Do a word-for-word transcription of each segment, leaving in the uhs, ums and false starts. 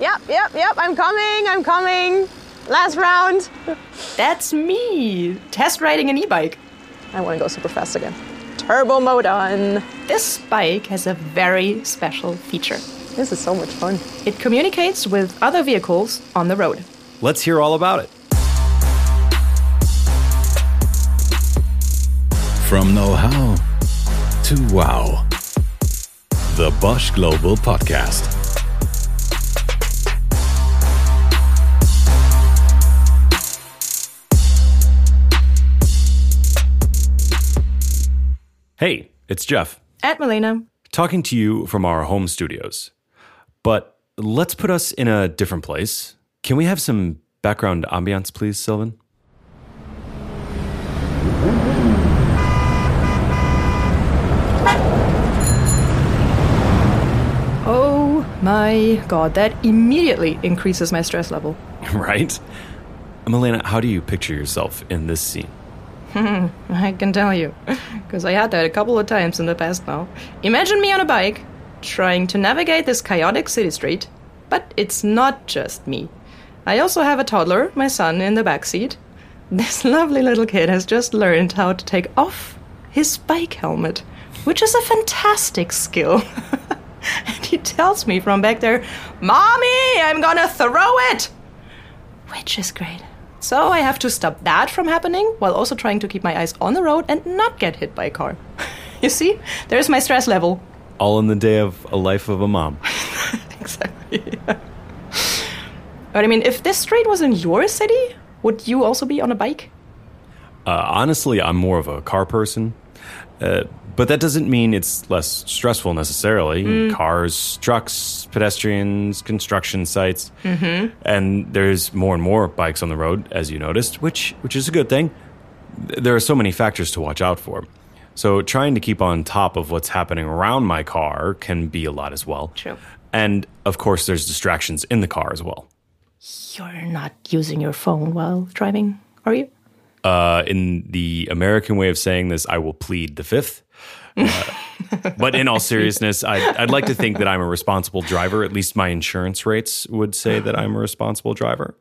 Yep, yep, yep, I'm coming, I'm coming. Last round. That's me, test riding an e-bike. I want to go super fast again. Turbo mode on. This bike has a very special feature. This is so much fun. It communicates with other vehicles on the road. Let's hear all about it. From know-how to wow. The Bosch Global Podcast. Hey, it's Geoff. At Melena. Talking to you from our home studios. But let's put us in a different place. Can we have some background ambiance, please, Sylvan? Oh my God, that immediately increases my stress level. Right? Melena, how do you picture yourself in this scene? I can tell you, because I had that a couple of times in the past now. Imagine me on a bike, trying to navigate this chaotic city street. But it's not just me. I also have a toddler, my son, in the backseat. This lovely little kid has just learned how to take off his bike helmet, which is a fantastic skill. And he tells me from back there, "Mommy, I'm gonna throw it!" Which is great. So I have to stop that from happening while also trying to keep my eyes on the road and not get hit by a car. You see, there's my stress level. All in the day of a life of a mom. Exactly. Yeah. But I mean, if this street was in your city, would you also be on a bike? Uh, honestly, I'm more of a car person. Uh, but that doesn't mean it's less stressful necessarily. Mm. Cars, trucks, pedestrians, construction sites. Mm-hmm. And there's more and more bikes on the road, as you noticed, which which is a good thing. There are so many factors to watch out for. So trying to keep on top of what's happening around my car can be a lot as well. True. And, of course, there's distractions in the car as well. You're not using your phone while driving, are you? Uh, in the American way of saying this, I will plead the fifth. Uh, but in all seriousness, I'd, I'd like to think that I'm a responsible driver. At least my insurance rates would say that I'm a responsible driver.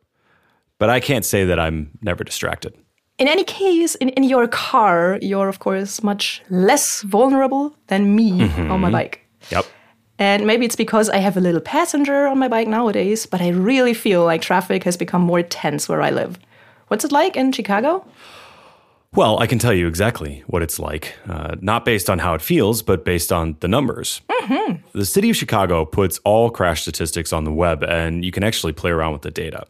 But I can't say that I'm never distracted. In any case, in, in your car, you're, of course, much less vulnerable than me mm-hmm. on my bike. Yep. And maybe it's because I have a little passenger on my bike nowadays, but I really feel like traffic has become more tense where I live. What's it like in Chicago? Well, I can tell you exactly what it's like. Uh, not based on how it feels, but based on the numbers. Mm-hmm. The city of Chicago puts all crash statistics on the web, and you can actually play around with the data.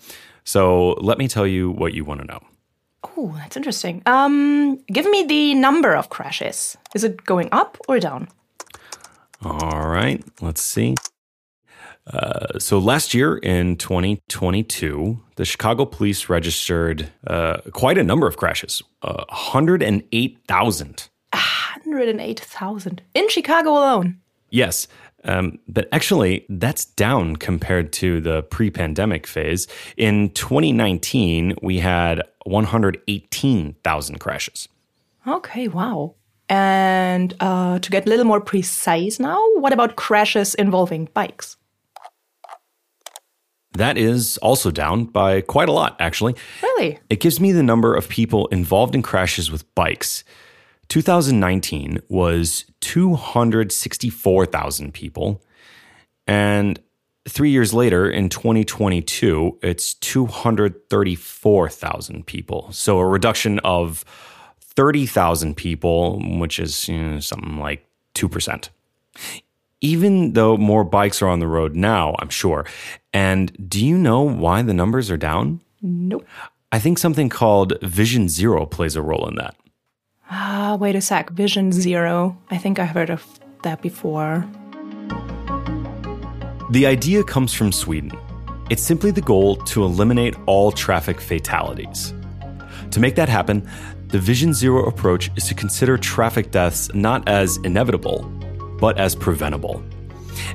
So let me tell you what you want to know. Oh, that's interesting. Um, give me the number of crashes. Is it going up or down? All right, let's see. Uh, so last year in twenty twenty-two, the Chicago police registered uh, quite a number of crashes, uh, one hundred eight thousand. one hundred eight thousand in Chicago alone? Yes, um, but actually that's down compared to the pre-pandemic phase. In twenty nineteen, we had one hundred eighteen thousand crashes. Okay, wow. And uh, to get a little more precise now, what about crashes involving bikes? That is also down by quite a lot, actually. Really? It gives me the number of people involved in crashes with bikes. two thousand nineteen was two hundred sixty-four thousand people. And three years later, in twenty twenty-two, it's two hundred thirty-four thousand people. So a reduction of thirty thousand people, which is, you know, something like two percent. Even though more bikes are on the road now, I'm sure. And do you know why the numbers are down? Nope. I think something called Vision Zero plays a role in that. Ah, wait a sec. Vision Zero. I think I heard of that before. The idea comes from Sweden. It's simply the goal to eliminate all traffic fatalities. To make that happen, the Vision Zero approach is to consider traffic deaths not as inevitable, but as preventable.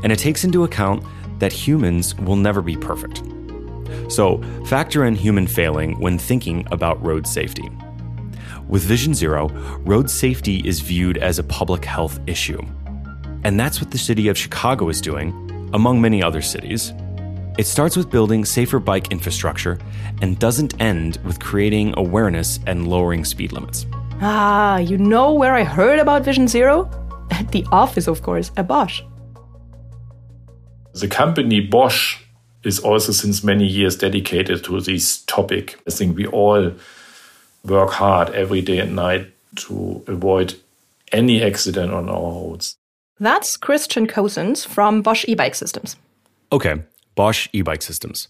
And it takes into account that humans will never be perfect. So factor in human failing when thinking about road safety. With Vision Zero, road safety is viewed as a public health issue. And that's what the city of Chicago is doing, among many other cities. It starts with building safer bike infrastructure and doesn't end with creating awareness and lowering speed limits. Ah, you know where I heard about Vision Zero? At the office, of course, at Bosch. The company Bosch is also since many years dedicated to this topic. I think we all work hard every day and night to avoid any accident on our roads. That's Christian Cosyns from Bosch eBike Systems. Okay, Bosch eBike Systems.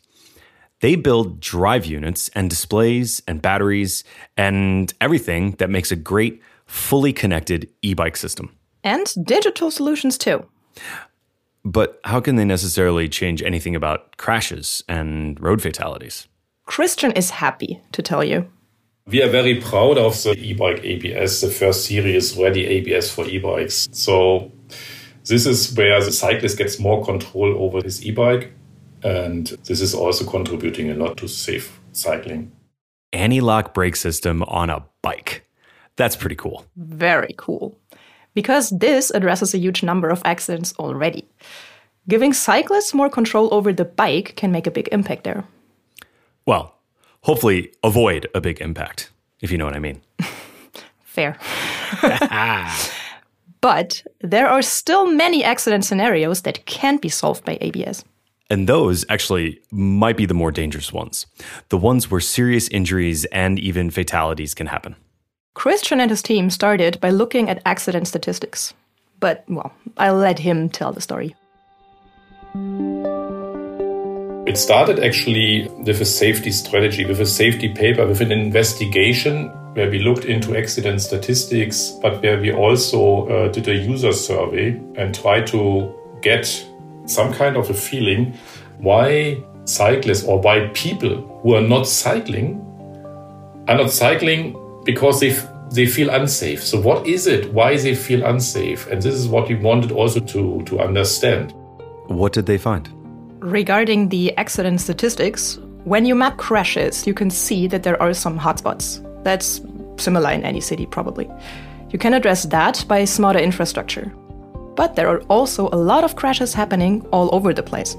They build drive units and displays and batteries and everything that makes a great, fully connected e-bike system. And digital solutions too. But how can they necessarily change anything about crashes and road fatalities? Christian is happy to tell you. We are very proud of the e-bike A B S, the first series ready A B S for e-bikes. So this is where the cyclist gets more control over his e-bike. And this is also contributing a lot to safe cycling. Anti-lock brake system on a bike. That's pretty cool. Very cool. Because this addresses a huge number of accidents already. Giving cyclists more control over the bike can make a big impact there. Well, hopefully avoid a big impact, if you know what I mean. Fair. But there are still many accident scenarios that can't be solved by A B S. And those actually might be the more dangerous ones. The ones where serious injuries and even fatalities can happen. Christian and his team started by looking at accident statistics. But, well, I'll let him tell the story. It started actually with a safety strategy, with a safety paper, with an investigation where we looked into accident statistics, but where we also uh, did a user survey and tried to get some kind of a feeling why cyclists or why people who are not cycling are not cycling because they, f- they feel unsafe. So what is it? Why they feel unsafe? And this is what we wanted also to, to understand. What did they find? Regarding the accident statistics, when you map crashes, you can see that there are some hotspots. That's similar in any city, probably. You can address that by smarter infrastructure. But there are also a lot of crashes happening all over the place.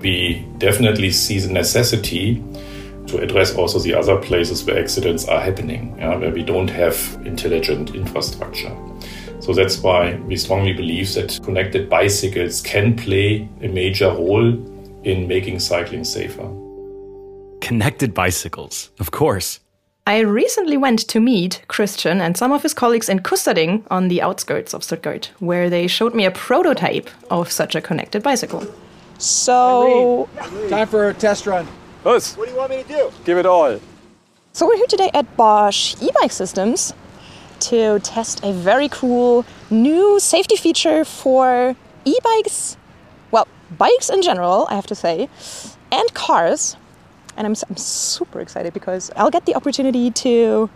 We definitely see the necessity to address also the other places where accidents are happening, yeah, where we don't have intelligent infrastructure. So that's why we strongly believe that connected bicycles can play a major role in making cycling safer. Connected bicycles, of course. I recently went to meet Christian and some of his colleagues in Kusterding on the outskirts of Stuttgart, where they showed me a prototype of such a connected bicycle. So, time for a test run. What do you want me to do? Give it all. So we're here today at Bosch eBike Systems to test a very cool new safety feature for e-bikes, well, bikes in general, I have to say, and cars. And I'm, I'm super excited because I'll get the opportunity to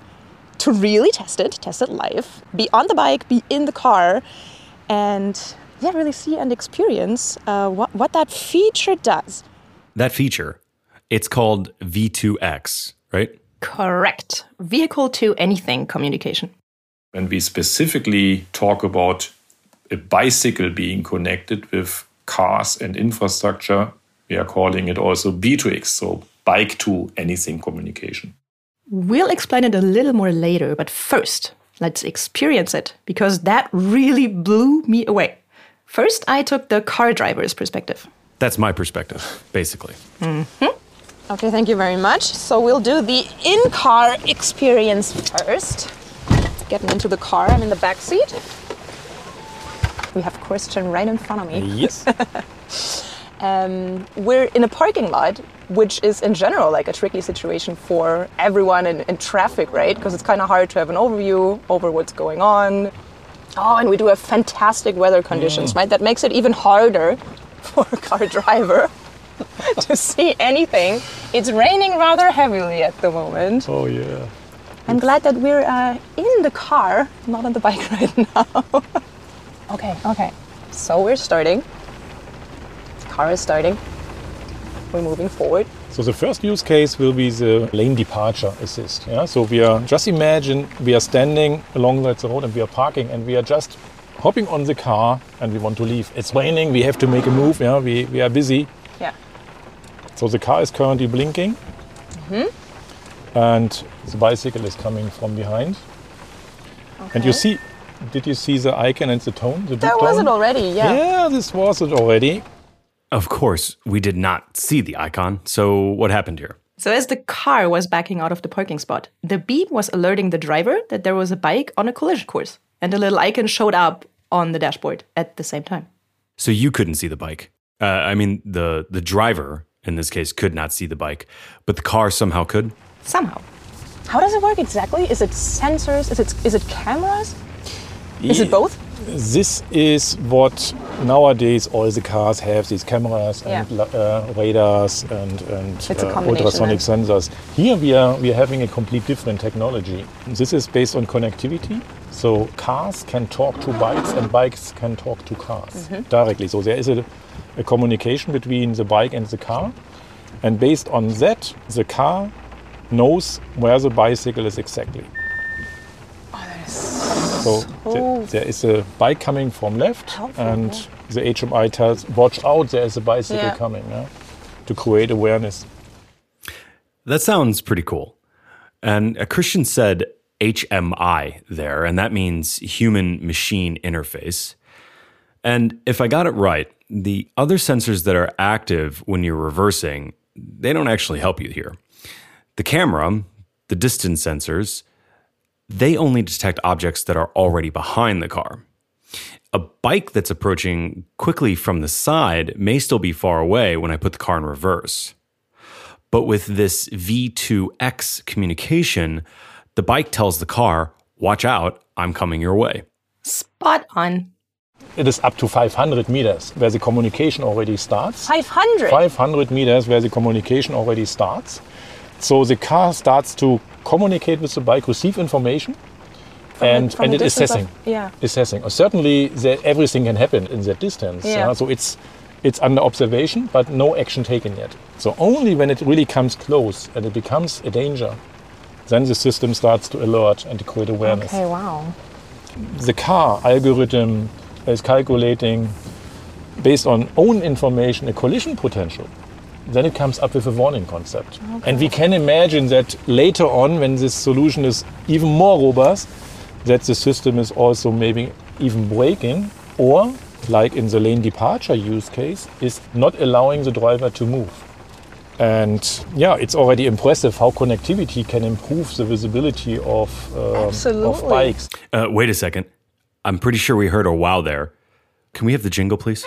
to really test it, test it live, be on the bike, be in the car, and yeah, really see and experience uh, what, what that feature does. That feature, it's called V two X, right? Correct. Vehicle-to-anything communication. When we specifically talk about a bicycle being connected with cars and infrastructure, we are calling it also B two X, so bike-to-anything communication. We'll explain it a little more later, but first, let's experience it, because that really blew me away. First, I took the car driver's perspective. That's my perspective, basically. Mm-hmm. Okay, thank you very much. So we'll do the in-car experience first. Getting into the car, I'm in the back seat. We have Christian right in front of me. Yes. um, we're in a parking lot, which is in general like a tricky situation for everyone in, in traffic, right? Because it's kind of hard to have an overview over what's going on. Oh, and we do have fantastic weather conditions, mm. right? That makes it even harder for a car driver to see anything. It's raining rather heavily at the moment. Oh, yeah. I'm glad that we're uh, in the car, not on the bike right now. okay, okay. So we're starting. The car is starting. We're moving forward. So the first use case will be the lane departure assist. Yeah. So we are, just imagine we are standing alongside the road and we are parking and we are just hopping on the car and we want to leave. It's raining, we have to make a move, yeah, we, we are busy. Yeah. So the car is currently blinking, mm-hmm. and the bicycle is coming from behind. Okay. And you see, did you see the icon and the tone? The there was tone? It already, yeah. Yeah, this was it already. Of course, we did not see the icon. So what happened here? So as the car was backing out of the parking spot, the beep was alerting the driver that there was a bike on a collision course. And the little icon showed up on the dashboard at the same time. So you couldn't see the bike. Uh, I mean, the, the driver, in this case, could not see the bike. But the car somehow could? Somehow. How does it work exactly? Is it sensors? Is it, is it cameras? Is it both? This is what nowadays all the cars have, these cameras and yeah. uh, radars and, and uh, ultrasonic then. sensors. Here we are, we are having a complete different technology. This is based on connectivity. So cars can talk to bikes and bikes can talk to cars mm-hmm. directly. So there is a, a communication between the bike and the car. And based on that, the car knows where the bicycle is exactly. So th- there is a bike coming from left, Helpful, and yeah. the H M I tells, watch out, there is a bicycle yeah. coming, yeah, to create awareness. That sounds pretty cool. And uh, Christian said H M I there, and that means human-machine interface. And if I got it right, the other sensors that are active when you're reversing, they don't actually help you here. The camera, the distance sensors, they only detect objects that are already behind the car. A bike that's approaching quickly from the side may still be far away when I put the car in reverse. But with this V two X communication, the bike tells the car, watch out, I'm coming your way. Spot on. It is up to five hundred meters where the communication already starts. five hundred? five hundred meters where the communication already starts. So the car starts to communicate with the bike, receive information, from and, the, and it is assessing. Of, yeah. assessing. Certainly, there, everything can happen in that distance. Yeah. Yeah? So it's it's under observation, but no action taken yet. So only when it really comes close and it becomes a danger, then the system starts to alert and to create awareness. Okay, wow. The car algorithm is calculating, based on own information, a collision potential. Then it comes up with a warning concept. Okay. And we can imagine that later on, when this solution is even more robust, that the system is also maybe even braking, or, like in the lane departure use case, is not allowing the driver to move. And yeah, it's already impressive how connectivity can improve the visibility of, um, of bikes. Uh, wait a second. I'm pretty sure we heard a wow there. Can we have the jingle, please?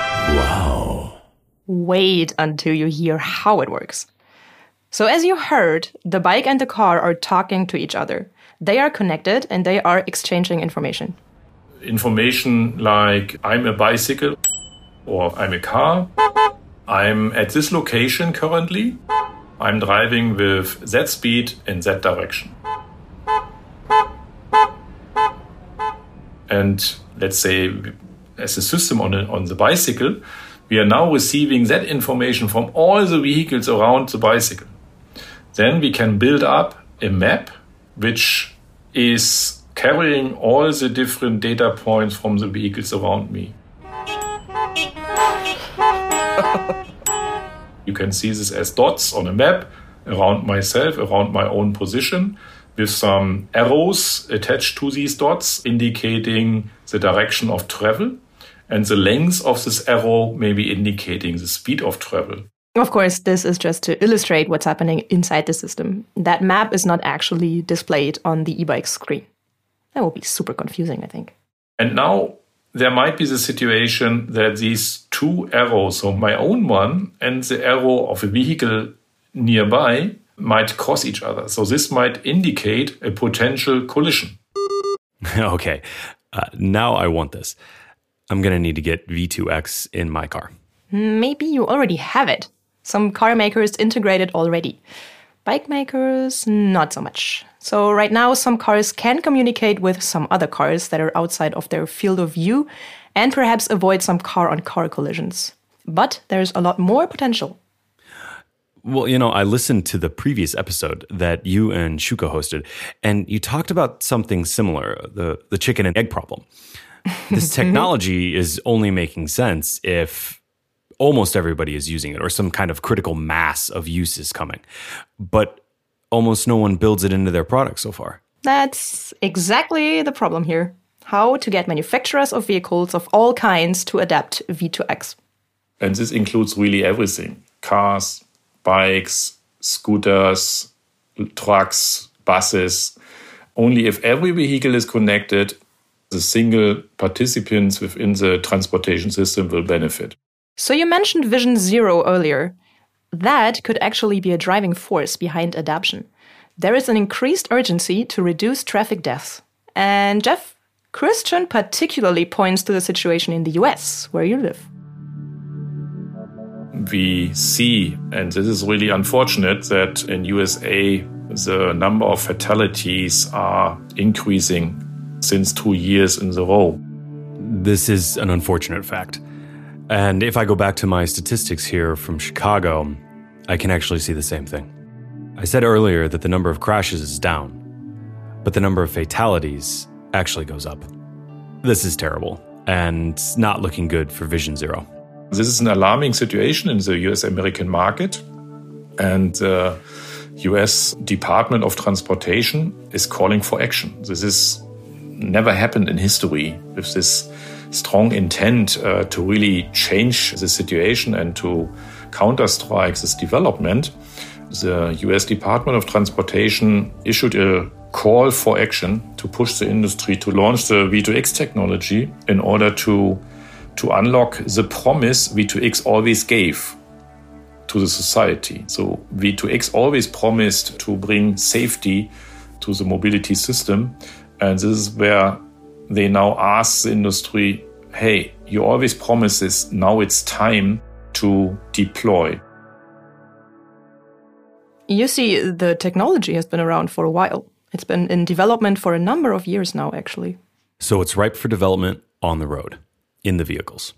Wow. Wait until you hear how it works. So as you heard, the bike and the car are talking to each other. They are connected and they are exchanging information. Information like, I'm a bicycle, or I'm a car. I'm at this location currently. I'm driving with that speed in that direction. And let's say, as a system on, a, on the bicycle, we are now receiving that information from all the vehicles around the bicycle. Then we can build up a map which is carrying all the different data points from the vehicles around me. You can see this as dots on a map around myself, around my own position, with some arrows attached to these dots indicating the direction of travel. And the length of this arrow may be indicating the speed of travel. Of course, this is just to illustrate what's happening inside the system. That map is not actually displayed on the e-bike screen. That will be super confusing, I think. And now there might be the situation that these two arrows, so my own one and the arrow of a vehicle nearby, might cross each other. So this might indicate a potential collision. Okay, uh, now I want this. I'm going to need to get V two X in my car. Maybe you already have it. Some car makers integrate it already. Bike makers, not so much. So right now, some cars can communicate with some other cars that are outside of their field of view and perhaps avoid some car-on-car collisions. But there's a lot more potential. Well, you know, I listened to the previous episode that you and Shuka hosted, and you talked about something similar, the, the chicken and egg problem. This technology is only making sense if almost everybody is using it, or some kind of critical mass of use is coming. But almost no one builds it into their product so far. That's exactly the problem here. How to get manufacturers of vehicles of all kinds to adapt V two X. And this includes really everything. Cars, bikes, scooters, trucks, buses. Only if every vehicle is connected, the single participants within the transportation system will benefit. So you mentioned Vision Zero earlier. That could actually be a driving force behind adoption. There is an increased urgency to reduce traffic deaths. And Geoff, Christian particularly points to the situation in the U S, where you live. We see, and this is really unfortunate, that in U S A, the number of fatalities are increasing since two years in a row. This is an unfortunate fact. And if I go back to my statistics here from Chicago, I can actually see the same thing. I said earlier that the number of crashes is down, but the number of fatalities actually goes up. This is terrible and not looking good for Vision Zero. This is an alarming situation in the U S American market. And the U S Department of Transportation is calling for action. This has never happened in history with this strong intent uh, to really change the situation and to counterstrike this development. The U S Department of Transportation issued a call for action to push the industry to launch the V two X technology in order to, to unlock the promise V two X always gave to the society. So V two X always promised to bring safety to the mobility system. And this is where they now ask the industry, hey, you always promise this, now it's time to deploy. You see, the technology has been around for a while. It's been in development for a number of years now, actually. So it's ripe for development on the road, in the vehicles.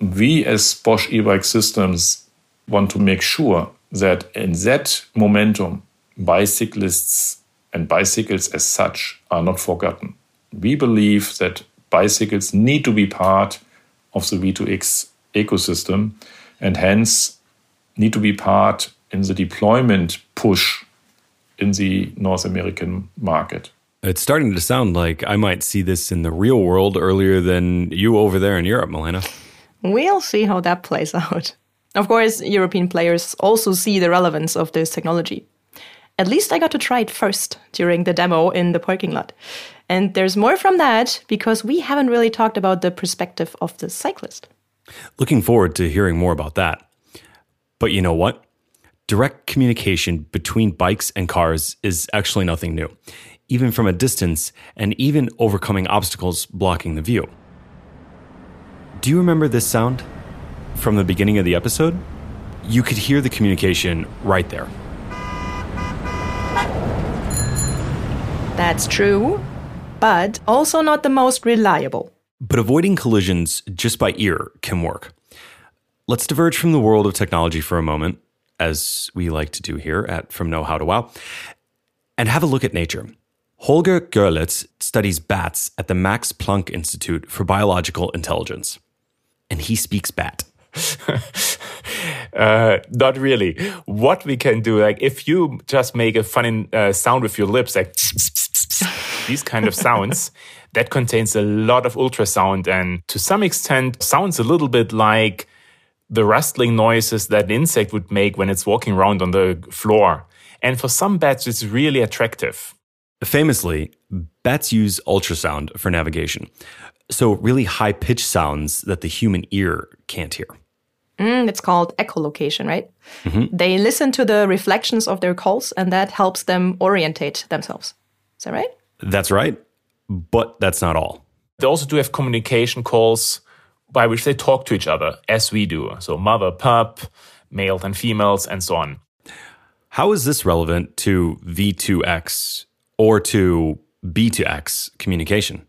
We as Bosch eBike Systems want to make sure that in that momentum, bicyclists and bicycles as such are not forgotten. We believe that bicycles need to be part of the V two X ecosystem and hence need to be part in the deployment push in the North American market. It's starting to sound like I might see this in the real world earlier than you over there in Europe, Melena. We'll see how that plays out. Of course, European players also see the relevance of this technology. At least I got to try it first during the demo in the parking lot. And there's more from that because we haven't really talked about the perspective of the cyclist. Looking forward to hearing more about that. But you know what? Direct communication between bikes and cars is actually nothing new, even from a distance and even overcoming obstacles blocking the view. Do you remember this sound from the beginning of the episode? You could hear the communication right there. That's true, but also not the most reliable. But avoiding collisions just by ear can work. Let's diverge from the world of technology for a moment, as we like to do here at From Know How to Wow, and have a look at nature. Holger Görlitz studies bats at the Max Planck Institute for Biological Intelligence. And he speaks bat. Uh, not really. What we can do, like if you just make a funny uh, sound with your lips, like these kind of sounds, that contains a lot of ultrasound and to some extent sounds a little bit like the rustling noises that an insect would make when it's walking around on the floor. And for some bats, it's really attractive. Famously, bats use ultrasound for navigation. So really high-pitched sounds that the human ear can't hear. Mm, it's called echolocation, right? Mm-hmm. They listen to the reflections of their calls, and that helps them orientate themselves. Is that right? That's right. But that's not all. They also do have communication calls by which they talk to each other, as we do. So mother, pup, males and females, and so on. How is this relevant to V two X or to B two X communication?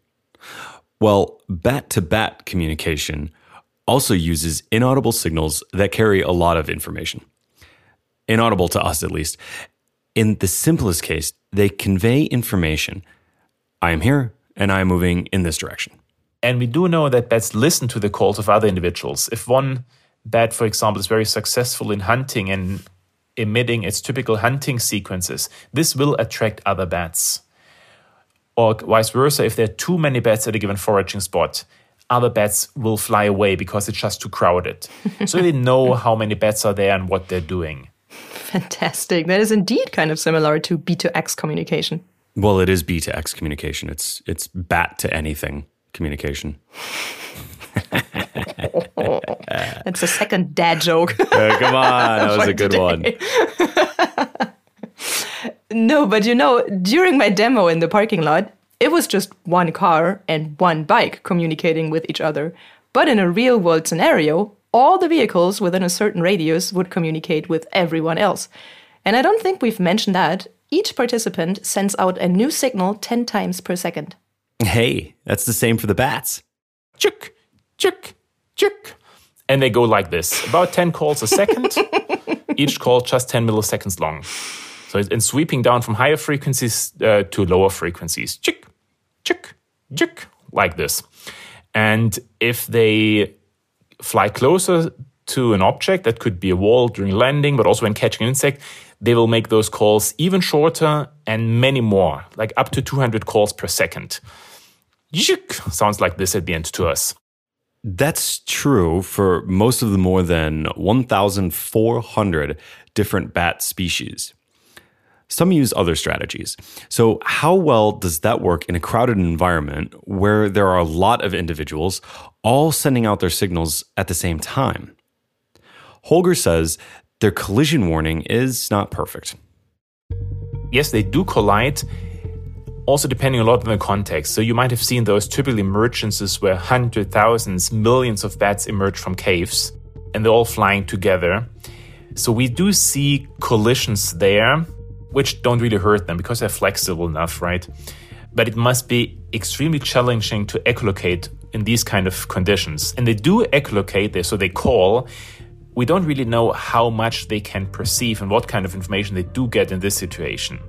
Well, bat-to-bat communication also uses inaudible signals that carry a lot of information. Inaudible to us, at least. In the simplest case, they convey information. I am here, and I am moving in this direction. And we do know that bats listen to the calls of other individuals. If one that, for example, is very successful in hunting and emitting its typical hunting sequences, this will attract other bats. Or vice versa, if there are too many bats at a given foraging spot, other bats will fly away because it's just too crowded. So they know how many bats are there and what they're doing. Fantastic. That is indeed kind of similar to B two X communication. Well, it is B two X communication. It's it's bat to anything communication. That's a second dad joke. uh, come on, that was a good today. one. No, but you know, during my demo in the parking lot, it was just one car and one bike communicating with each other. But in a real-world scenario, all the vehicles within a certain radius would communicate with everyone else. And I don't think we've mentioned that. Each participant sends out a new signal ten times per second. Hey, that's the same for the bats. Chuk, chuk, chuk. And they go like this. About ten calls a second. Each call just ten milliseconds long. So it's sweeping down from higher frequencies uh, to lower frequencies. Chick, chick, chick, like this. And if they fly closer to an object, that could be a wall during landing, but also when catching an insect, they will make those calls even shorter and many more, like up to two hundred calls per second. Chick, sounds like this at the end to us. That's true for most of the more than one thousand four hundred different bat species. Some use other strategies. So how well does that work in a crowded environment where there are a lot of individuals all sending out their signals at the same time? Holger says their collision warning is not perfect. Yes, they do collide, also depending a lot on the context. So you might have seen those typical emergencies where hundreds, thousands, millions of bats emerge from caves and they're all flying together. So we do see collisions there, which don't really hurt them because they're flexible enough, right? But it must be extremely challenging to echolocate in these kind of conditions. And they do echolocate, they, so they call. We don't really know how much they can perceive and what kind of information they do get in this situation.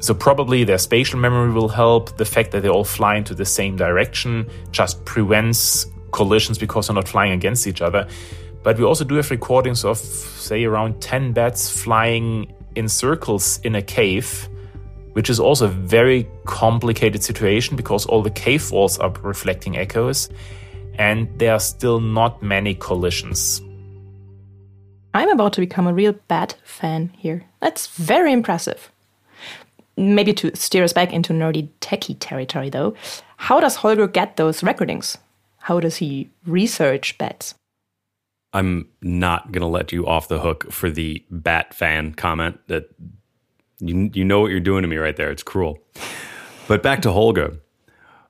So probably their spatial memory will help. The fact that they all fly into the same direction just prevents collisions because they're not flying against each other. But we also do have recordings of, say, around ten bats flying in circles in a cave, which is also a very complicated situation because all the cave walls are reflecting echoes and there are still not many collisions. I'm about to become a real bat fan here. That's very impressive. Maybe to steer us back into nerdy techie territory though, how does Holger get those recordings? How does he research bats? I'm not going to let you off the hook for the bat fan comment. That you, you know what you're doing to me right there. It's cruel. But back to Holger.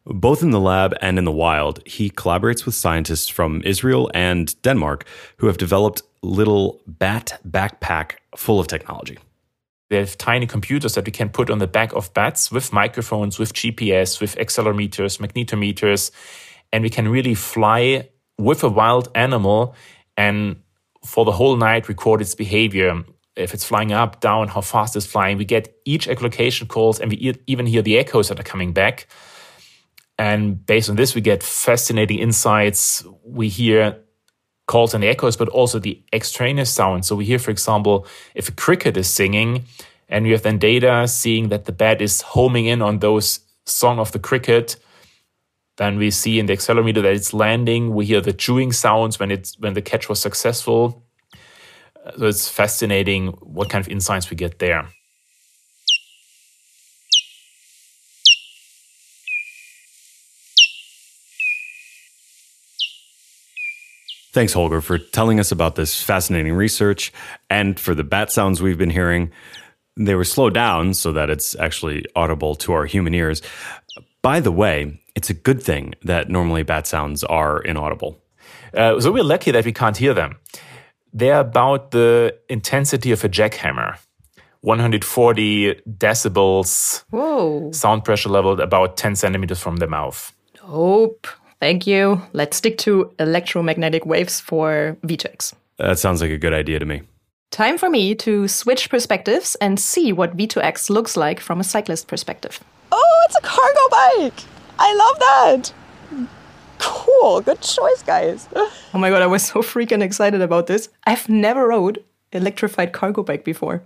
Both in the lab and in the wild, he collaborates with scientists from Israel and Denmark who have developed little bat backpack full of technology. They have tiny computers that we can put on the back of bats with microphones, with G P S, with accelerometers, magnetometers, and we can really fly with a wild animal and for the whole night record its behavior. If it's flying up, down, how fast it's flying. We get each echolocation calls and we even hear the echoes that are coming back. And based on this, we get fascinating insights. We hear calls and the echoes, but also the extraneous sounds. So we hear, for example, if a cricket is singing, and we have then data seeing that the bat is homing in on those song of the cricket. Then we see in the accelerometer that it's landing. We hear the chewing sounds when it's when the catch was successful. So it's fascinating what kind of insights we get there. Thanks, Holger, for telling us about this fascinating research and for the bat sounds we've been hearing. They were slowed down so that it's actually audible to our human ears. By the way, it's a good thing that normally bat sounds are inaudible. Uh, so we're lucky that we can't hear them. They're about the intensity of a jackhammer. one hundred forty decibels. Whoa. Sound pressure level about ten centimeters from the mouth. Nope. Thank you. Let's stick to electromagnetic waves for V two X. That sounds like a good idea to me. Time for me to switch perspectives and see what V two X looks like from a cyclist perspective. Oh, it's a cargo bike! I love that. Cool. Good choice, guys. Oh my God, I was so freaking excited about this. I've never rode electrified cargo bike before.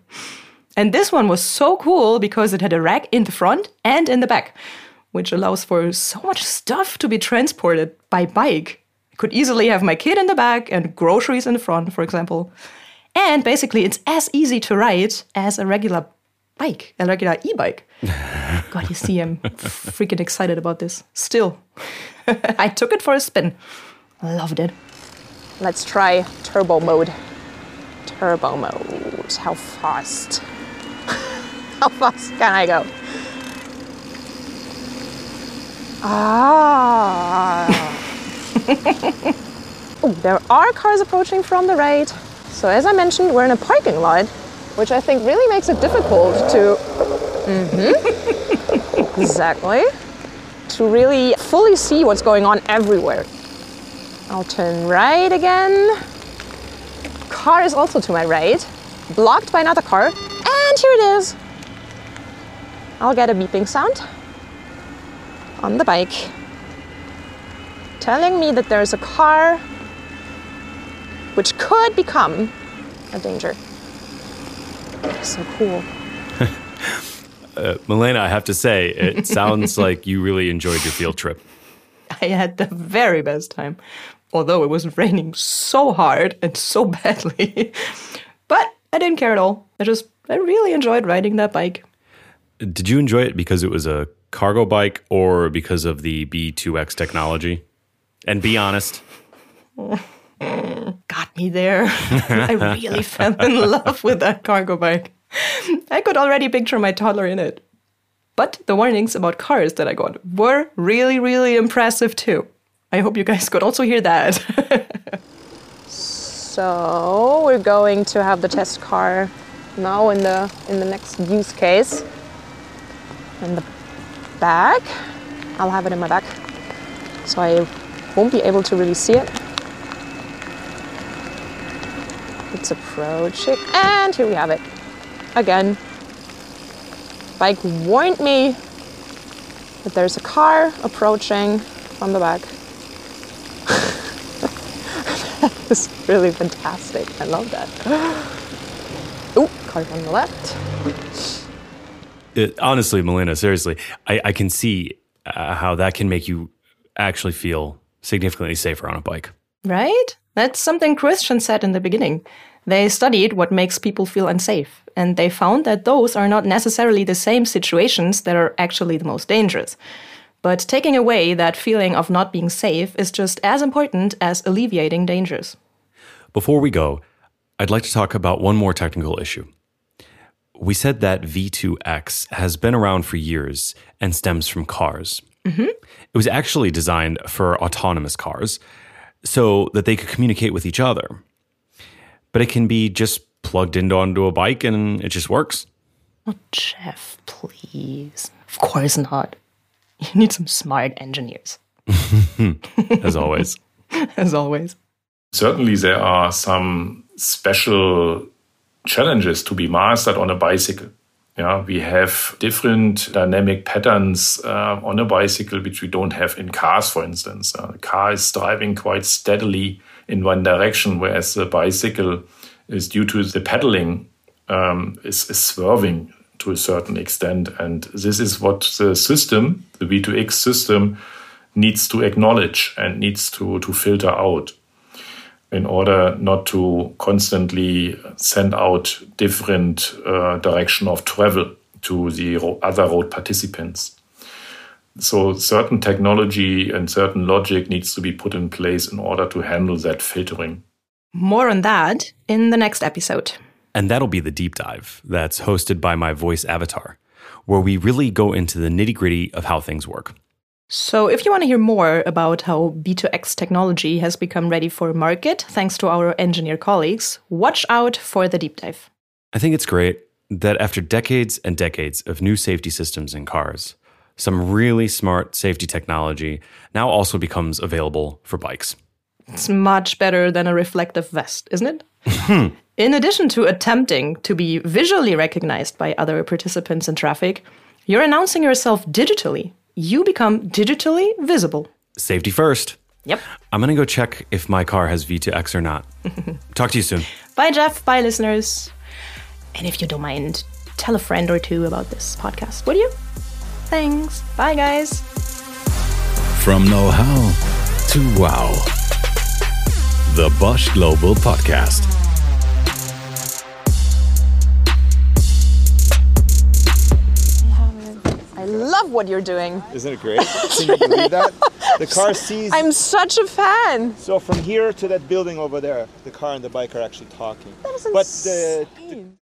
And this one was so cool because it had a rack in the front and in the back, which allows for so much stuff to be transported by bike. I could easily have my kid in the back and groceries in the front, for example. And basically, it's as easy to ride as a regular bike, a regular e-bike. God, you see, I'm freaking excited about this. Still, I took it for a spin. Loved it. Let's try turbo mode. Turbo mode. How fast? How fast can I go? Ah. Oh, there are cars approaching from the right. So as I mentioned, we're in a parking lot, which I think really makes it difficult to... Mm-hmm. Exactly. To really fully see what's going on everywhere. I'll turn right again. Car is also to my right, blocked by another car. And here it is. I'll get a beeping sound on the bike, telling me that there's a car which could become a danger. So cool. uh, Melena, I have to say, it sounds like you really enjoyed your field trip. I had the very best time, although it was raining so hard and so badly. But I didn't care at all. I just, I really enjoyed riding that bike. Did you enjoy it because it was a cargo bike or because of the B two X technology? And be honest. Got me there. I really fell in love with that cargo bike. I could already picture my toddler in it. But the warnings about cars that I got were really, really impressive too. I hope you guys could also hear that. So we're going to have the test car now in the in the next use case. In the back. I'll have it in my back, so I won't be able to really see it. It's approaching, and here we have it. Again, bike warned me that there's a car approaching from the back. That is really fantastic. I love that. Oh, car on the left. It, honestly, Melena, seriously, I, I can see uh, how that can make you actually feel significantly safer on a bike. Right? That's something Christian said in the beginning. They studied what makes people feel unsafe, and they found that those are not necessarily the same situations that are actually the most dangerous. But taking away that feeling of not being safe is just as important as alleviating dangers. Before we go, I'd like to talk about one more technical issue. We said that V two X has been around for years and stems from cars. Mm-hmm. It was actually designed for autonomous cars so that they could communicate with each other. But it can be just plugged into onto a bike and it just works. Oh, Geoff, please. Of course not. You need some smart engineers. As always. As always. Certainly there are some special challenges to be mastered on a bicycle. Yeah, we have different dynamic patterns uh, on a bicycle, which we don't have in cars, for instance. Uh, the car is driving quite steadily in one direction, whereas the bicycle is, due to the pedaling, um, is, is swerving to a certain extent. And this is what the system, the V two X system, needs to acknowledge and needs to, to filter out, in order not to constantly send out different uh, direction of travel to the ro- other road participants. So certain technology and certain logic needs to be put in place in order to handle that filtering. More on that in the next episode. And that'll be the deep dive that's hosted by my voice avatar, where we really go into the nitty-gritty of how things work. So if you want to hear more about how B two X technology has become ready for market, thanks to our engineer colleagues, watch out for the deep dive. I think it's great that after decades and decades of new safety systems in cars, some really smart safety technology now also becomes available for bikes. It's much better than a reflective vest, isn't it? In addition to attempting to be visually recognized by other participants in traffic, you're announcing yourself digitally. You become digitally visible. Safety first. Yep. I'm going to go check if my car has V two X or not. Talk to you soon. Bye, Geoff. Bye, listeners. And if you don't mind, tell a friend or two about this podcast, would you? Thanks. Bye, guys. From know-how to wow. The Bosch Global Podcast. Love what you're doing. Isn't it great? Can you believe that? The car sees... I'm such a fan. So from here to that building over there, the car and the bike are actually talking. That is insane. But the, the